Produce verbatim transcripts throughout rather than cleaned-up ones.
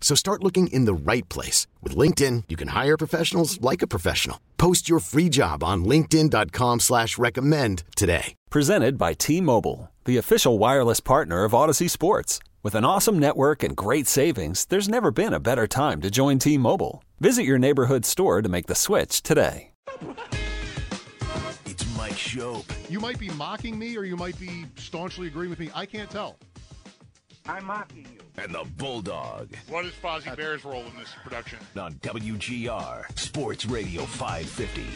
So start looking in the right place. With LinkedIn, you can hire professionals like a professional. Post your free job on linkedin.com slash recommend today. Presented by T-Mobile, the official wireless partner of Odyssey Sports. With an awesome network and great savings, there's never been a better time to join T-Mobile. Visit your neighborhood store to make the switch today. It's Mike's show. You might be mocking me or you might be staunchly agreeing with me. I can't tell. I'm mocking you. And the Bulldog. What is Fozzie uh, Bear's role in this production? On W G R Sports Radio five fifty.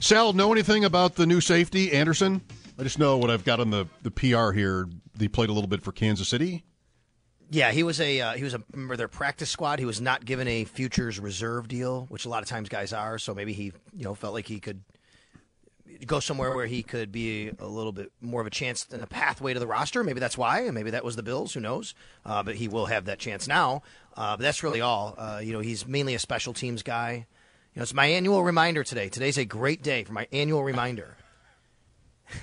Sal, know anything about the new safety, Anderson? I just know what I've got on the, the P R here. They played a little bit for Kansas City. Yeah, he was a uh, he was a member of their practice squad. He was not given a futures reserve deal, which a lot of times guys are. So maybe he, you know, felt like he could go somewhere where he could be a little bit more of a chance than a pathway to the roster. Maybe that's why, and maybe that was the Bills. Who knows? Uh, but he will have that chance now. Uh, but that's really all. Uh, you know, he's mainly a special teams guy. You know, it's my annual reminder today. Today's a great day for my annual reminder.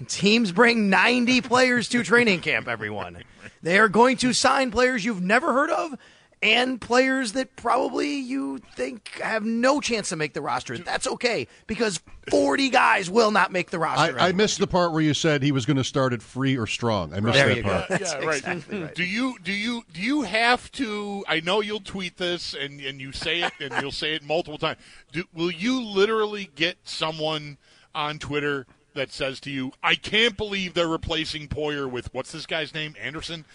Teams bring ninety players to training camp, everyone. They are going to sign players you've never heard of and players that probably you think have no chance to make the roster. That's okay, because forty guys will not make the roster. I, I missed the part where you said he was going to start at free or strong. I missed there that part. Go. That's yeah, right. Exactly right. Do you do you do you have to? I know you'll tweet this and, and you say it and you'll say it multiple times. Do, will you literally get someone on Twitter that says to you, I can't believe they're replacing Poyer with, what's this guy's name, Anderson?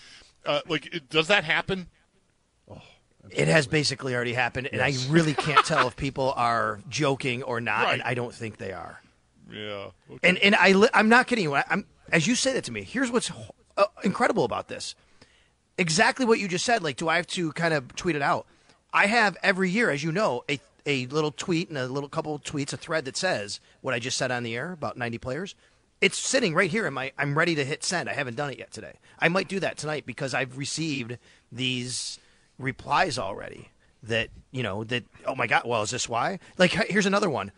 Uh, like, it, does that happen? Oh, it has basically already happened, yes. And I really can't tell if people are joking or not, right. And I don't think they are. Yeah. Okay. And and I li- I'm not kidding you. I, I'm as you say that to me, here's what's ho- uh, incredible about this. Exactly what you just said, like, do I have to kind of tweet it out? I have every year, as you know, a a little tweet and a little couple of tweets, a thread that says what I just said on the air about ninety players. It's sitting right here in my, I'm ready to hit send. I haven't done it yet today. I might do that tonight because I've received these replies already that, you know, that, oh my God, well, is this why? Like, here's another one.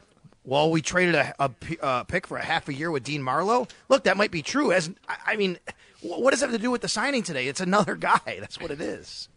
Well, we traded a, a, a pick for a half a year with Dean Marlowe. Look, that might be true. As I mean, what does that have to do with the signing today? It's another guy. That's what it is.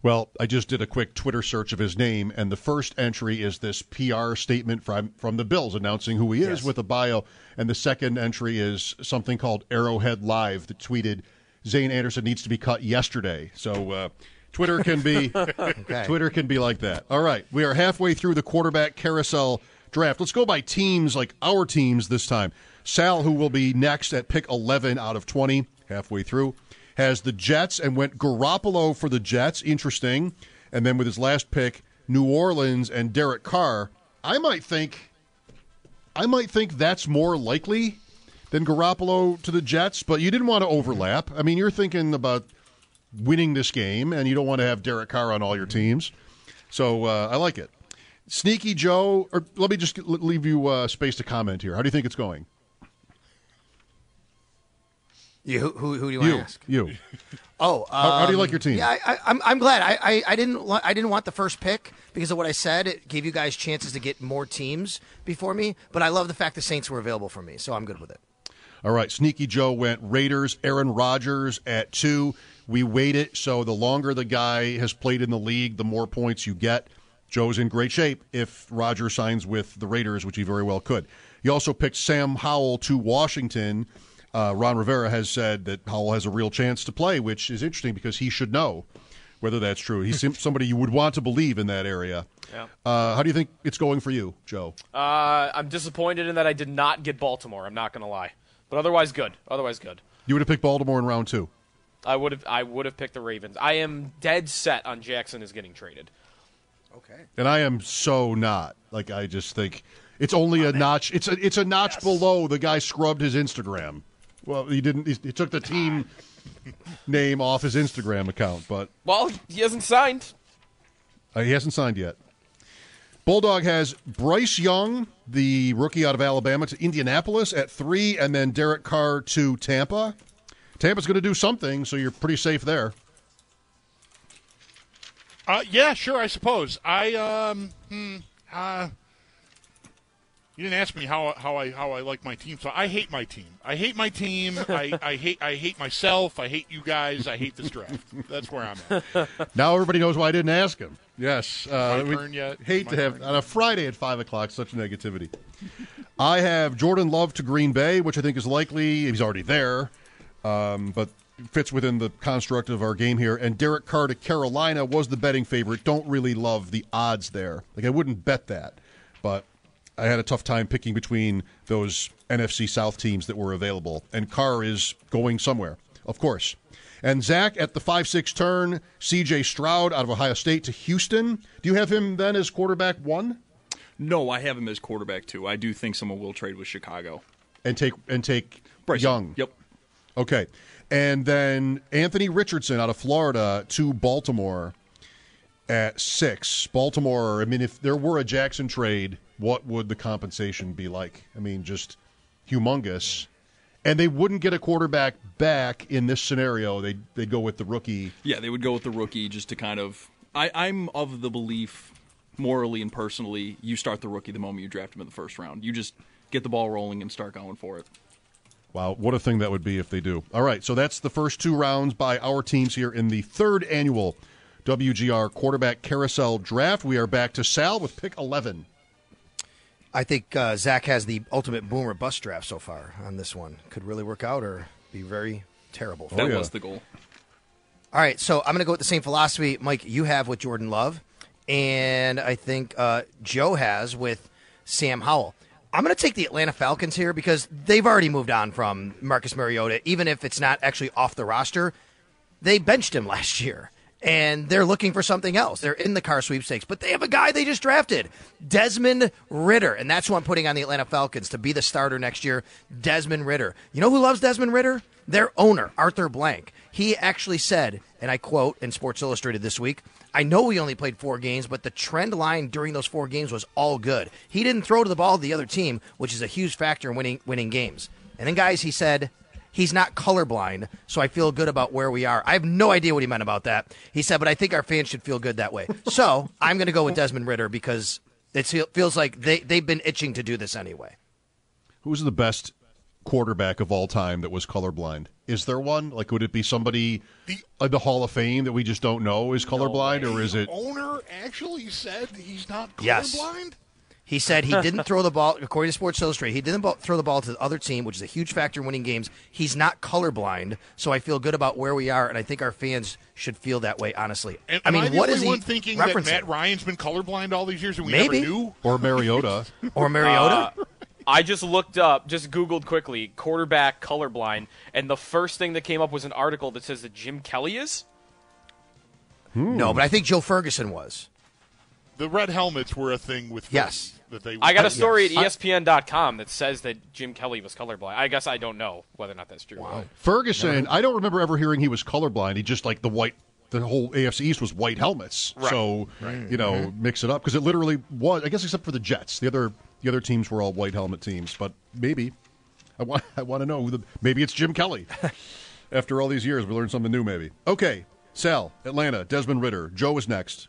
Well, I just did a quick Twitter search of his name, and the first entry is this P R statement from from the Bills announcing who he is, yes, with a bio, and the second entry is something called Arrowhead Live that tweeted, Zane Anderson needs to be cut yesterday. So uh, Twitter can be okay. Twitter can be like that. All right, we are halfway through the quarterback carousel draft. Let's go by teams, like our teams this time. Sal, who will be next at pick eleven out of twenty, halfway through, has the Jets and went Garoppolo for the Jets. Interesting. And then with his last pick, New Orleans and Derek Carr. I might think I might think that's more likely than Garoppolo to the Jets, but you didn't want to overlap. I mean, you're thinking about winning this game, and you don't want to have Derek Carr on all your teams. So uh, I like it. Sneaky Joe, or let me just leave you uh, space to comment here. How do you think it's going? You, who, who do you want you, to ask? You. Oh, um, how, how do you like your team? Yeah, I, I, I'm. I'm glad. I, I, I didn't. Wa- I didn't want the first pick because of what I said. It gave you guys chances to get more teams before me. But I love the fact the Saints were available for me, so I'm good with it. All right, Sneaky Joe went Raiders. Aaron Rodgers at two. We wait it. So the longer the guy has played in the league, the more points you get. Joe's in great shape if Rodgers signs with the Raiders, which he very well could. You also picked Sam Howell to Washington. Uh, Ron Rivera has said that Howell has a real chance to play, which is interesting because he should know whether that's true. He's somebody you would want to believe in that area. Yeah. Uh, how do you think it's going for you, Joe? Uh, I'm disappointed in that I did not get Baltimore. I'm not going to lie, but otherwise good. Otherwise good. You would have picked Baltimore in round two. I would have. I would have picked the Ravens. I am dead set on Jackson is getting traded. Okay. And I am so not. Like I just think it's only oh, a man. notch. It's a it's a notch yes. below the guy scrubbed his Instagram. Well, he didn't. He, he took the team name off his Instagram account, but well, he hasn't signed. Uh, he hasn't signed yet. Bulldog has Bryce Young, the rookie out of Alabama, to Indianapolis at three, and then Derek Carr to Tampa. Tampa's going to do something, so you're pretty safe there. Uh, yeah, sure, I suppose. I um, hmm, uh, you didn't ask me how how I how I like my team, so I hate my team. I hate my team. I, I hate I hate myself. I hate you guys. I hate this draft. That's where I'm at. Now everybody knows why I didn't ask him. Yes, uh, we hate my to have on a Friday at five o'clock such negativity. I have Jordan Love to Green Bay, which I think is likely. He's already there, um, but. Fits within the construct of our game here. And Derek Carr to Carolina was the betting favorite. Don't really love the odds there. Like, I wouldn't bet that. But I had a tough time picking between those N F C South teams that were available. And Carr is going somewhere, of course. And Zach at the five six turn, C J. Stroud out of Ohio State to Houston. Do you have him then as quarterback one? No, I have him as quarterback two. I do think someone will trade with Chicago. And take, and take Bryce Young. Yep. Okay. And then Anthony Richardson out of Florida to Baltimore at six. Baltimore, I mean, if there were a Jackson trade, what would the compensation be like? I mean, just humongous. And they wouldn't get a quarterback back in this scenario. They'd, they'd go with the rookie. Yeah, they would go with the rookie just to kind of I, – I'm of the belief morally and personally you start the rookie the moment you draft him in the first round. You just get the ball rolling and start going for it. Wow, what a thing that would be if they do. All right, so that's the first two rounds by our teams here in the third annual W G R Quarterback Carousel Draft. We are back to Sal with pick eleven. I think uh, Zach has the ultimate boom or bust draft so far on this one. Could really work out or be very terrible. That oh, yeah. was the goal. All right, so I'm going to go with the same philosophy, Mike, you have with Jordan Love, and I think uh, Joe has with Sam Howell. I'm going to take the Atlanta Falcons here because they've already moved on from Marcus Mariota, even if it's not actually off the roster. They benched him last year, and they're looking for something else. They're in the Carr sweepstakes, but they have a guy they just drafted, Desmond Ridder, and that's who I'm putting on the Atlanta Falcons to be the starter next year, Desmond Ridder. You know who loves Desmond Ridder? Their owner, Arthur Blank. He actually said, and I quote in Sports Illustrated this week, I know we only played four games, but the trend line during those four games was all good. He didn't throw to the ball to the other team, which is a huge factor in winning winning games. And then, guys, he said, he's not colorblind, so I feel good about where we are. I have no idea what he meant about that. He said, but I think our fans should feel good that way. So I'm going to go with Desmond Ridder because it feels like they, they've been itching to do this anyway. Who's the best quarterback of all time that was colorblind? Is there one? Like, would it be somebody the, in the Hall of Fame that we just don't know is colorblind, no, or is it? The owner actually said he's not colorblind? Yes. He said he didn't throw the ball, according to Sports Illustrated, he didn't throw the ball to the other team, which is a huge factor in winning games. He's not colorblind, so I feel good about where we are, and I think our fans should feel that way, honestly. And I mean, what is he thinking that Matt Ryan's been colorblind all these years and we Maybe. never knew? Or Mariota. or Mariota. Uh, I just looked up, just Googled quickly, quarterback colorblind, and the first thing that came up was an article that says that Jim Kelly is? Hmm. No, but I think Joe Ferguson was. The red helmets were a thing with yes. That they I got a story at E S P N dot com that says that Jim Kelly was colorblind. I guess I don't know whether or not that's true. Wow. Ferguson, no. I don't remember ever hearing he was colorblind. He just, like, the white, the whole A F C East was white helmets. Right. So, right. you know, mm-hmm. mix it up. Because it literally was, I guess except for the Jets, the other... The other teams were all white helmet teams, but maybe I want I want to know. Who the, maybe it's Jim Kelly. After all these years, we learned something new. Maybe. Okay, Sal, Atlanta, Desmond Ridder, Joe is next.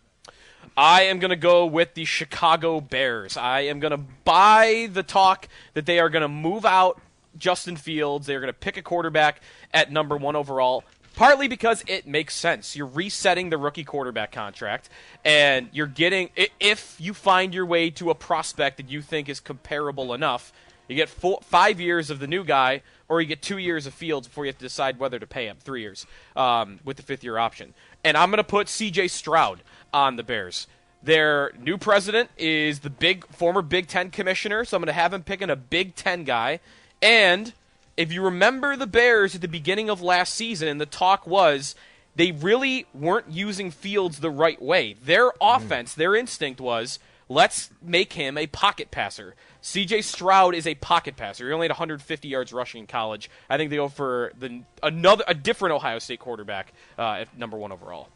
I am going to go with the Chicago Bears. I am going to buy the talk that they are going to move out Justin Fields. They are going to pick a quarterback at number one overall. Partly because it makes sense. You're resetting the rookie quarterback contract, and you're getting – if you find your way to a prospect that you think is comparable enough, you get four, five years of the new guy, or you get two years of Fields before you have to decide whether to pay him, three years um, with the fifth-year option. And I'm going to put C J. Stroud on the Bears. Their new president is the big former Big Ten commissioner, so I'm going to have him picking a Big Ten guy, and – if you remember the Bears at the beginning of last season, and the talk was they really weren't using Fields the right way. Their offense, their instinct was, let's make him a pocket passer. C J. Stroud is a pocket passer. He only had one hundred fifty yards rushing in college. I think they go for the, another a different Ohio State quarterback uh, at number one overall.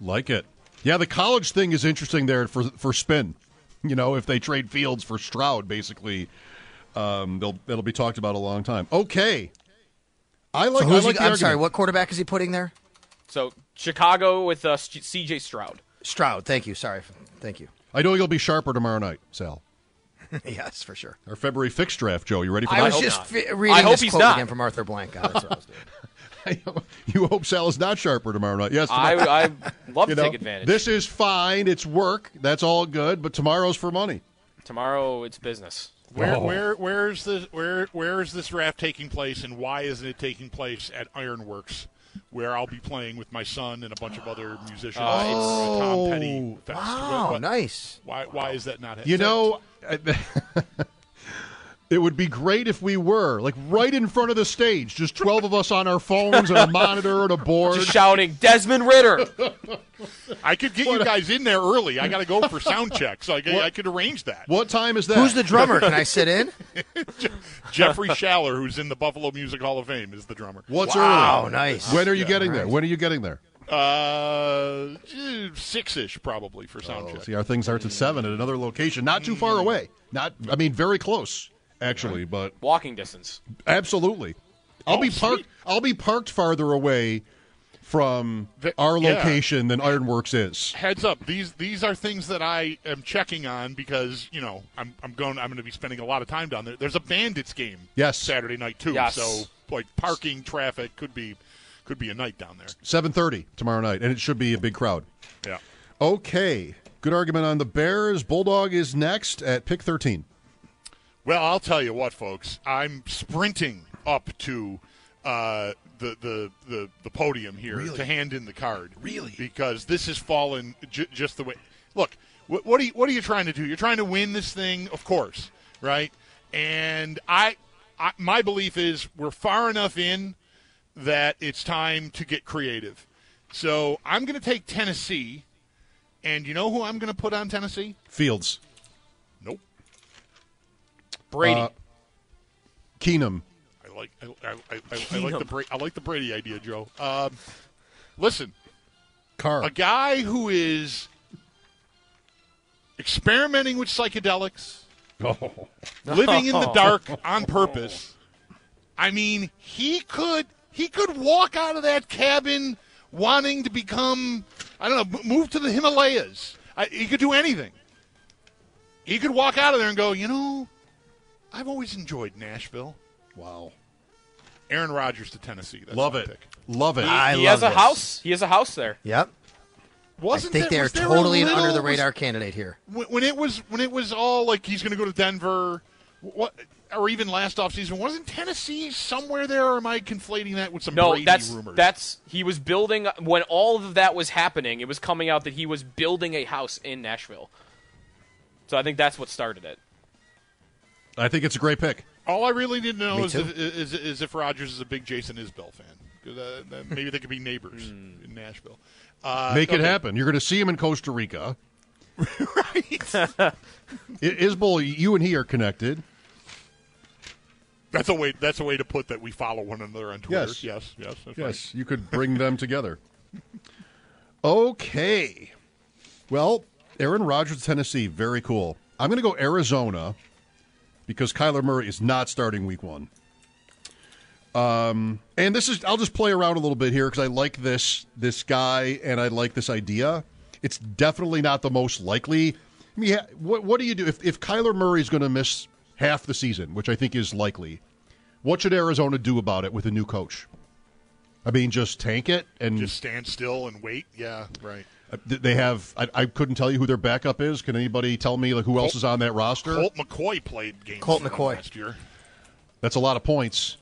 Like it. Yeah, the college thing is interesting there for for spin. You know, if they trade Fields for Stroud, basically, um, they'll that'll be talked about a long time. Okay, I like. So I like he, I'm argument. sorry, what quarterback is he putting there? So Chicago with uh, C J. Stroud. Stroud, thank you. Sorry, thank you. I know you'll be sharper tomorrow night, Sal. Yes, for sure. Our February fix draft, Joe. You ready for I that? I was hope just fi- reading I hope this quote not. again from Arthur Blank. God, that's what I was doing. You hope Sal is not sharper tomorrow night. Yes, tomorrow. I, I love to know, take advantage. This is fine. It's work. That's all good. But tomorrow's for money. Tomorrow, it's business. Where, oh. where, where's this? Where, where is this draft taking place, and why isn't it taking place at Ironworks, where I'll be playing with my son and a bunch of other musicians? Uh, it's oh, Tom Petty Fest. Wow, what, what, nice. Why, wow. why is that not happening? You know, it would be great if we were, like, right in front of the stage, just twelve of us on our phones and a monitor and a board. Just shouting, Desmond Ridder. I could get what you guys a... in there early. I got to go for sound check, so I, I could arrange that. What time is that? Who's the drummer? Can I sit in? Je- Jeffrey Schaller, who's in the Buffalo Music Hall of Fame, is the drummer. What's wow, early? Wow, nice. When are you yeah, getting right. there? When are you getting there? Uh, six-ish probably for sound oh, check. See, our things starts at seven at another location. Not too far away. Not, I mean, very close. Actually, but walking distance. Absolutely, I'll oh, be parked. Sweet. I'll be parked farther away from the, our location yeah. than Ironworks is. Heads up, these these are things that I am checking on because you know I'm I'm going I'm going to be spending a lot of time down there. There's a Bandits game yes. Saturday night too, yes. so like parking traffic could be could be a night down there. seven thirty tomorrow night, and it should be a big crowd. Yeah. Okay. Good argument on the Bears. Bulldog is next at pick thirteen. Well, I'll tell you what, folks. I'm sprinting up to uh, the, the the the podium here really? to hand in the card. Really? Because this has fallen j- just the way. Look, wh- what are you, what are you trying to do? You're trying to win this thing, of course, right? And I, I my belief is we're far enough in that it's time to get creative. So I'm going to take Tennessee, and you know who I'm going to put on Tennessee? Fields. Nope. Brady, uh, Keenum. I like I, I, I, I like the Bra- I like the Brady idea, Joe. Um, listen, Carr, a guy who is experimenting with psychedelics, oh. living in the dark on purpose. I mean, he could he could walk out of that cabin wanting to become I don't know, move to the Himalayas. I, he could do anything. He could walk out of there and go, you know, I've always enjoyed Nashville. Wow. Aaron Rodgers to Tennessee. That's love it. Pick. Love it. He, I he love has a this. house. He has a house there. Yep. Wasn't I think it, they was are there totally little, an under the radar was, candidate here. When, when it was when it was all like he's going to go to Denver, what, or even last offseason, wasn't Tennessee somewhere there? Or am I conflating that with some no, Brady that's, rumors? No, that's he was building when all of that was happening. It was coming out that he was building a house in Nashville. So I think that's what started it. I think it's a great pick. All I really need to know is if, is, is if Rodgers is a big Jason Isbell fan. Uh, maybe they could be neighbors in Nashville. Uh, Make okay. it happen. You're going to see him in Costa Rica. Right. Isbell, you and he are connected. That's a way. That's a way to put that we follow one another on Twitter. Yes, yes, yes. Yes, right. You could bring them together. Okay. Well, Aaron Rodgers, Tennessee, very cool. I'm going to go Arizona. Because Kyler Murray is not starting week one. Um, and this is, I'll just play around a little bit here because I like this this guy and I like this idea. It's definitely not the most likely. I mean, what, what do you do? If, if Kyler Murray is going to miss half the season, which I think is likely, what should Arizona do about it with a new coach? I mean, just tank it and just stand still and wait. Yeah, right. They have. I, I couldn't tell you who their backup is. Can anybody tell me like who Colt, else is on that roster? Colt McCoy played games Colt McCoy. last year. That's a lot of points,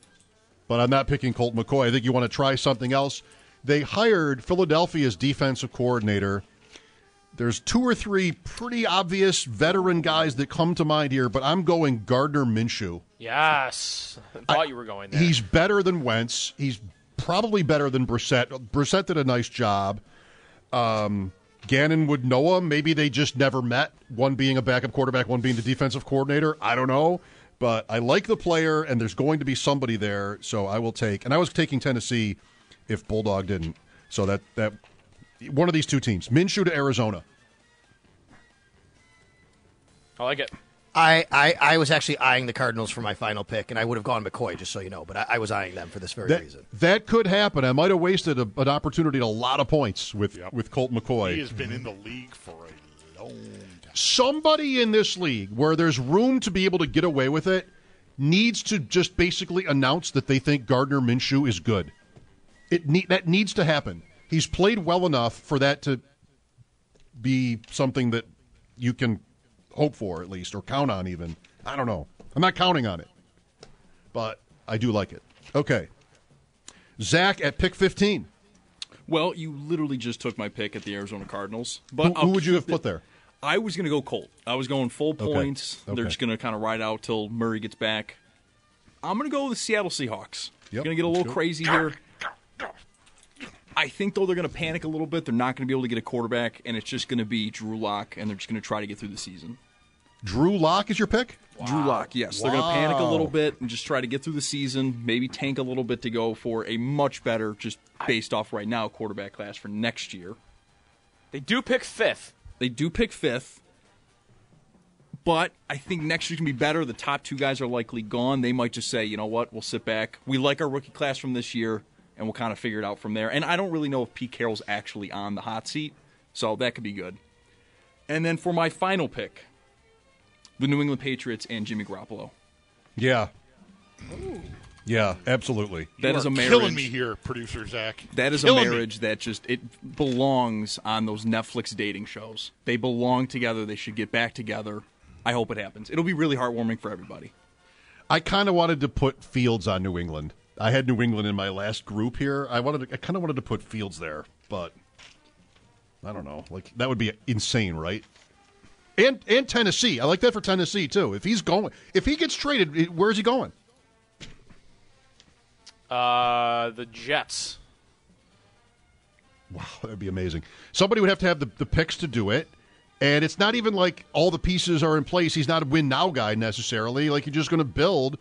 but I'm not picking Colt McCoy. I think you want to try something else. They hired Philadelphia's defensive coordinator. There's two or three pretty obvious veteran guys that come to mind here, but I'm going Gardner Minshew. Yes, I thought I, you were going there. He's better than Wentz. He's probably better than Brissett. Brissett did a nice job. Um, Gannon would know him. Maybe they just never met, one being a backup quarterback, one being the defensive coordinator. I don't know. But I like the player, and there's going to be somebody there, so I will take. And I was taking Tennessee if Bulldog didn't. So that, that one of these two teams. Minshew to Arizona. I like it. I, I, I was actually eyeing the Cardinals for my final pick, and I would have gone McCoy, just so you know, but I, I was eyeing them for this very that, reason. That could happen. I might have wasted a, an opportunity at a lot of points with, yep. with Colt McCoy. He has been in the league for a long time. Somebody in this league where there's room to be able to get away with it needs to just basically announce that they think Gardner Minshew is good. It ne- That needs to happen. He's played well enough for that to be something that you can hope for, at least, or count on even. I don't know. I'm not counting on it, but I do like it. Okay. Zach at pick fifteen. Well, you literally just took my pick at the Arizona Cardinals. But Who, who would you have put there? I was going to go Colt. I was going full points. Okay. Okay. They're just going to kind of ride out till Murray gets back. I'm going to go with the Seattle Seahawks. Yep. Going to get a little sure. crazy here. I think, though, they're going to panic a little bit. They're not going to be able to get a quarterback, and it's just going to be Drew Lock, and they're just going to try to get through the season. Drew Lock is your pick? Wow. Drew Lock, yes. Wow. They're going to panic a little bit and just try to get through the season, maybe tank a little bit to go for a much better, just based off right now, quarterback class for next year. They do pick fifth. They do pick fifth, but I think next year can be better. The top two guys are likely gone. They might just say, you know what, we'll sit back. We like our rookie class from this year. And we'll kind of figure it out from there. And I don't really know if Pete Carroll's actually on the hot seat, so that could be good. And then for my final pick, the New England Patriots and Jimmy Garoppolo. Yeah. Ooh. Yeah, absolutely. That you is are a marriage. Killing me here, producer Zach. That is killing a marriage me. that just it belongs on those Netflix dating shows. They belong together. They should get back together. I hope it happens. It'll be really heartwarming for everybody. I kind of wanted to put Fields on New England. I had New England in my last group here. I wanted, to, I kind of wanted to put Fields there, but I don't know. Like that would be insane, right? And and Tennessee, I like that for Tennessee too. If he's going, if he gets traded, where's he going? Uh, the Jets. Wow, that'd be amazing. Somebody would have to have the, the picks to do it, and it's not even like all the pieces are in place. He's not a win now guy necessarily. Like you're just going to build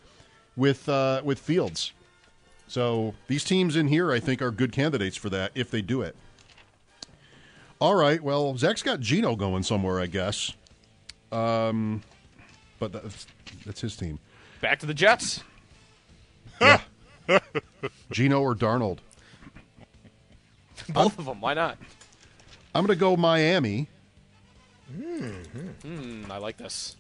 with uh, with Fields. So these teams in here, I think, are good candidates for that if they do it. All right, well, Zach's got Geno going somewhere, I guess. Um, but that's, that's his team. Back to the Jets. Yeah. Geno or Darnold? Both I'm, of them. Why not? I'm going to go Miami. Mm-hmm. Mm, I like this.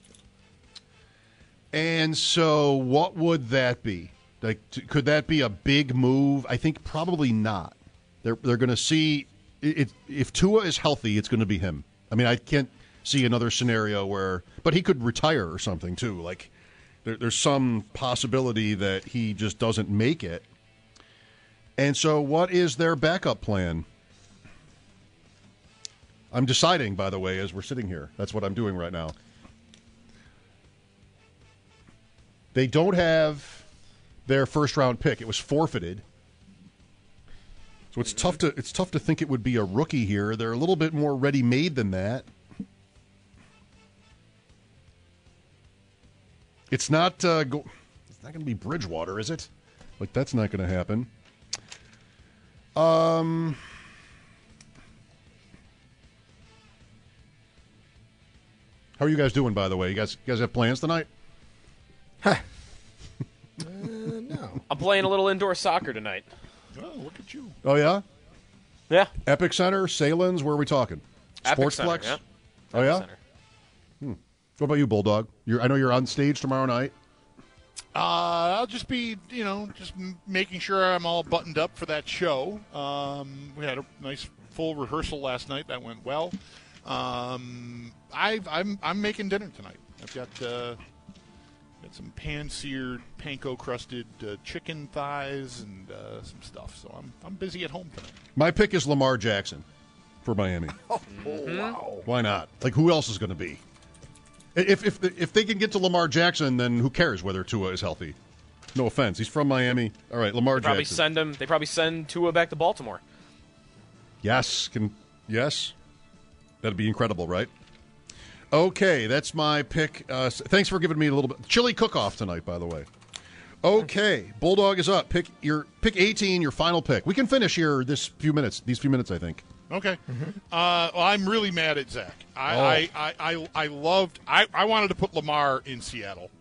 And so what would that be? Like, could that be a big move? I think probably not. They're they're going to see it, if Tua is healthy, it's going to be him. I mean, I can't see another scenario where, but he could retire or something too. Like, there, there's some possibility that he just doesn't make it. And so, what is their backup plan? I'm deciding, by the way, as we're sitting here. That's what I'm doing right now. They don't have their first round pick. It was forfeited. So it's tough to it's tough to think it would be a rookie here. They're a little bit more ready made than that. It's not uh, go- it's not going to be Bridgewater, is it? Like that's not going to happen. Um How are you guys doing, by the way? You guys you guys have plans tonight? Huh. No. I'm playing a little indoor soccer tonight. Oh, look at you. Oh, yeah? Yeah. Epic Center, Salins, where are we talking? Sportsplex? Yeah. Oh, yeah? Hmm. What about you, Bulldog? You're, I know you're on stage tomorrow night. Uh, I'll just be, you know, just m- making sure I'm all buttoned up for that show. Um, we had a nice full rehearsal last night. That went well. Um, I've, I'm, I'm making dinner tonight. I've got... Uh, Got some pan-seared, panko-crusted uh, chicken thighs and uh, some stuff. So I'm I'm busy at home tonight. My pick is Lamar Jackson for Miami. Oh, wow! Why not? Like, who else is going to be? If if if they can get to Lamar Jackson, then who cares whether Tua is healthy? No offense, he's from Miami. All right, Lamar they probably Jackson. Send him. They probably send Tua back to Baltimore. Yes, can yes, that'd be incredible, right? Okay, that's my pick. Uh, thanks for giving me a little bit. Chili cook-off tonight, by the way. Okay, Bulldog is up. Pick your pick eighteen, your final pick. We can finish here this few minutes. These few minutes, I think. Okay. Mm-hmm. Uh, well, I'm really mad at Zach. I, oh. I, I, I, I loved I, – I wanted to put Lamar in Seattle.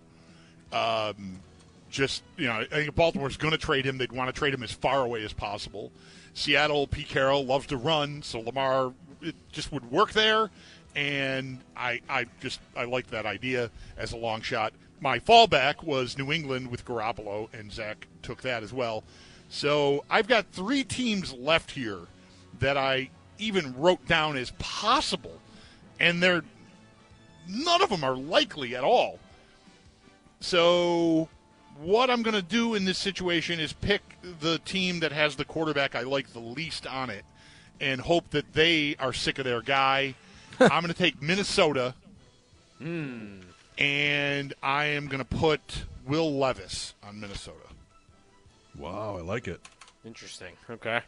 Um, just, you know, I think if Baltimore's going to trade him, they'd want to trade him as far away as possible. Seattle, Pete Carroll loves to run, so Lamar it just would work there. And I, I just – I liked that idea as a long shot. My fallback was New England with Garoppolo, and Zach took that as well. So I've got three teams left here that I even wrote down as possible, and they're none of them are likely at all. So what I'm going to do in this situation is pick the team that has the quarterback I like the least on it and hope that they are sick of their guy. I'm going to take Minnesota, mm. and I am going to put Will Levis on Minnesota. Wow, I like it. Interesting. Okay.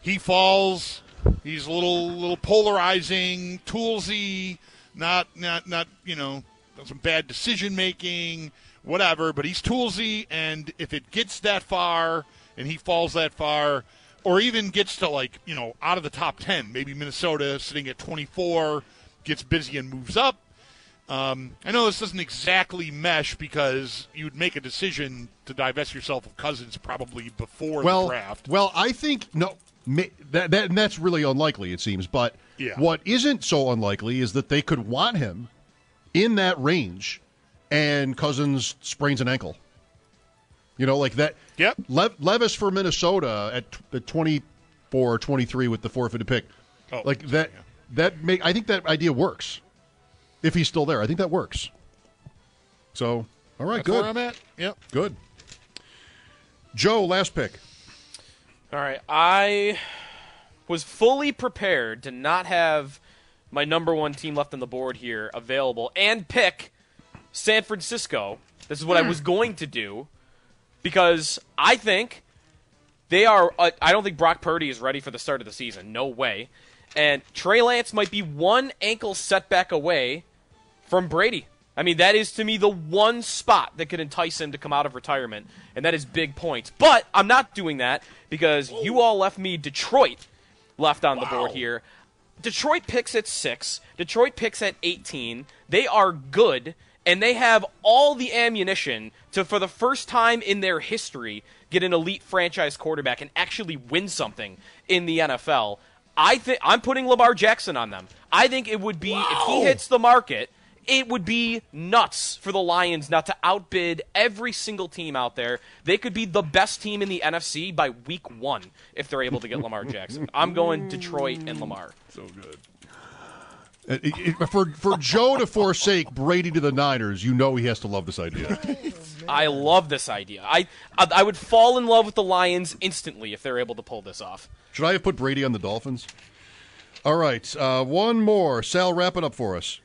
He falls. He's a little, little polarizing, toolsy, not, not, not, you know, some bad decision making, whatever. But he's toolsy, and if it gets that far, and he falls that far, or even gets to like, you know, out of the top ten, maybe Minnesota sitting at twenty-four gets busy and moves up. Um, I know this doesn't exactly mesh because you would make a decision to divest yourself of Cousins probably before well, the draft. Well, I think no, that, that and that's really unlikely, it seems. But yeah. What isn't so unlikely is that they could want him in that range, and Cousins sprains an ankle. You know, like that. Yep. Le- Levis for Minnesota at, t- at twenty-four or twenty-three with the forfeited pick. Oh, like that. Yeah. That make I think that idea works. If he's still there, I think that works. So, all right, that's good. Where I'm at. Yep. Good. Joe, last pick. All right. I was fully prepared to not have my number one team left on the board here available and pick San Francisco. This is what I was going to do because I think they are uh, – I don't think Brock Purdy is ready for the start of the season. No way. And Trey Lance might be one ankle setback away from Brady. I mean, that is, to me, the one spot that could entice him to come out of retirement, and that is big points. But I'm not doing that because you all left me Detroit left on wow. the board here. Detroit picks at six. Detroit picks at eighteen. They are good, and they have all the ammunition to, for the first time in their history, get an elite franchise quarterback and actually win something in the N F L. I think I'm putting Lamar Jackson on them. I think it would be, wow. if he hits the market, it would be nuts for the Lions not to outbid every single team out there. They could be the best team in the N F C by week one if they're able to get Lamar Jackson. I'm going Detroit and Lamar. So good. Uh, it, it, for for Joe to forsake Brady to the Niners, you know he has to love this idea. I love this idea. I, I I would fall in love with the Lions instantly if they're able to pull this off. Should I have put Brady on the Dolphins? All right, uh, one more. Sal, wrap it up for us.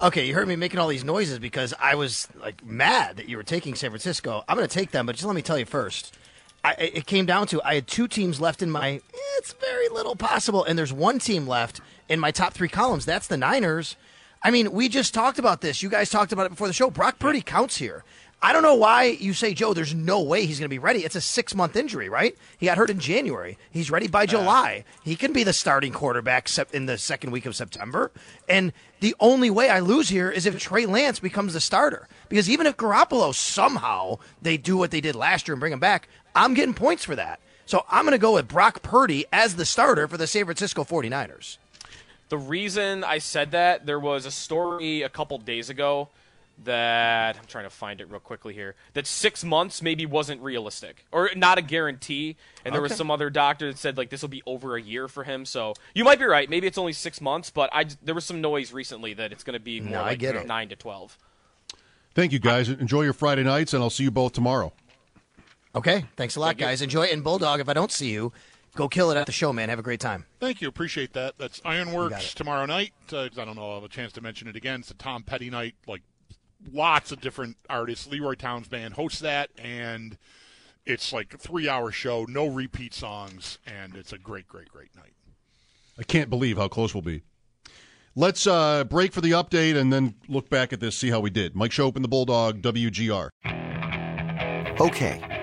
Okay, you heard me making all these noises because I was like mad that you were taking San Francisco. I'm going to take them, but just let me tell you first. I, it came down to I had two teams left in my it's very little possible, and there's one team left in my top three columns. That's the Niners. I mean, we just talked about this. You guys talked about it before the show. Brock Purdy counts here. I don't know why you say, Joe, there's no way he's going to be ready. It's a six-month injury, right? He got hurt in January. He's ready by July. He can be the starting quarterback in the second week of September. And the only way I lose here is if Trey Lance becomes the starter. Because even if Garoppolo somehow they do what they did last year and bring him back, I'm getting points for that. So I'm going to go with Brock Purdy as the starter for the San Francisco 49ers. The reason I said that, there was a story a couple days ago that I'm trying to find it real quickly here, that six months maybe wasn't realistic or not a guarantee. And there okay. was some other doctor that said like this will be over a year for him. So you might be right. Maybe it's only six months, but I, there was some noise recently that it's going to be more no, like nine to twelve. Thank you guys. I, Enjoy your Friday nights and I'll see you both tomorrow. Okay. Thanks a lot Thank guys. You. Enjoy it. And Bulldog, if I don't see you, go kill it at the show, man. Have a great time. Thank you. Appreciate that. That's Ironworks tomorrow night. Uh, I don't know. I'll have a chance to mention it again. It's a Tom Petty night. Like, lots of different artists. Leroy Towns Band hosts that, and it's like a three-hour show, no repeat songs, and it's a great, great, great night. I can't believe how close we'll be. Let's uh, break for the update and then look back at this, see how we did. Mike Schoep and the Bulldog, W G R. Okay,